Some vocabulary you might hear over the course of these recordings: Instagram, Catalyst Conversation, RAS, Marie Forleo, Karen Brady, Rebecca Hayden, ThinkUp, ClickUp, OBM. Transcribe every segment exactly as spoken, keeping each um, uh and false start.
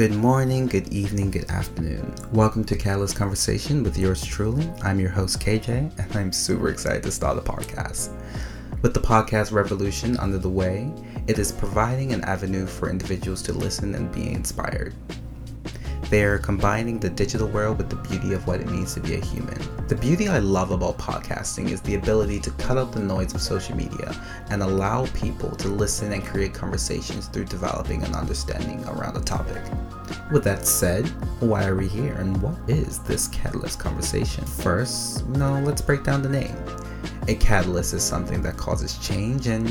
Good morning, good evening, good afternoon. Welcome to Catalyst Conversation with yours truly. I'm your host K J, and I'm super excited to start the podcast. With the podcast revolution under the way, it is providing an avenue for individuals to listen and be inspired. They are combining the digital world with the beauty of what it means to be a human. The beauty I love about podcasting is the ability to cut out the noise of social media and allow people to listen and create conversations through developing an understanding around a topic. With that said, why are we here and what is this Catalyst Conversation? First, no, let's break down the name. A catalyst is something that causes change, and,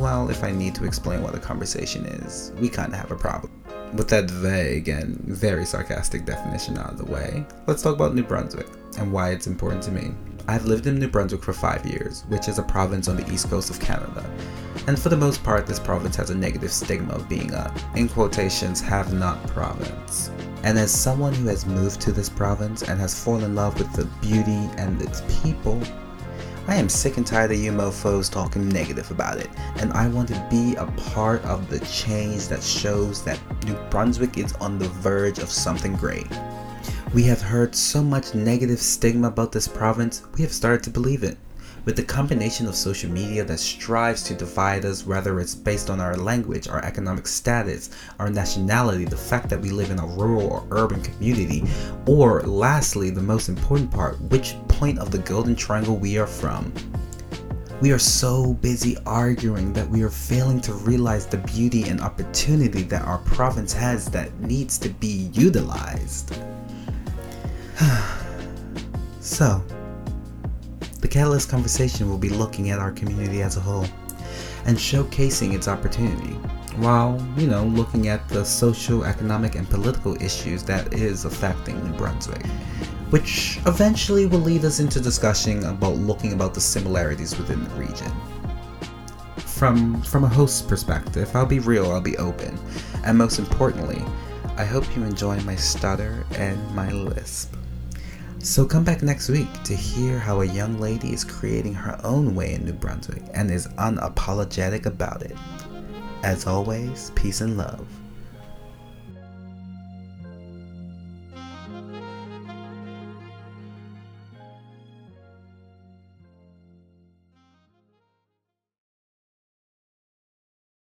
well, if I need to explain what a conversation is, we kinda have a problem. With that vague and very sarcastic definition out of the way, let's talk about New Brunswick and why it's important to me. I've lived in New Brunswick for five years, which is a province on the east coast of Canada, and for the most part this province has a negative stigma of being a, in quotations, have not province. And as someone who has moved to this province and has fallen in love with the beauty and its people, I am sick and tired of you mofos talking negative about it, and I want to be a part of the change that shows that New Brunswick is on the verge of something great. We have heard so much negative stigma about this province, we have started to believe it. With the combination of social media that strives to divide us, whether it's based on our language, our economic status, our nationality, the fact that we live in a rural or urban community, or lastly, the most important part, which point of the Golden Triangle we are from. We are so busy arguing that we are failing to realize the beauty and opportunity that our province has that needs to be utilized. So, the Catalyst Conversation will be looking at our community as a whole and showcasing its opportunity while, you know, looking at the social, economic, and political issues that is affecting New Brunswick, which eventually will lead us into discussion about looking about the similarities within the region. From, from a host's perspective, I'll be real, I'll be open, and most importantly, I hope you enjoy my stutter and my lisp. So come back next week to hear how a young lady is creating her own way in New Brunswick and is unapologetic about it. As always, peace and love.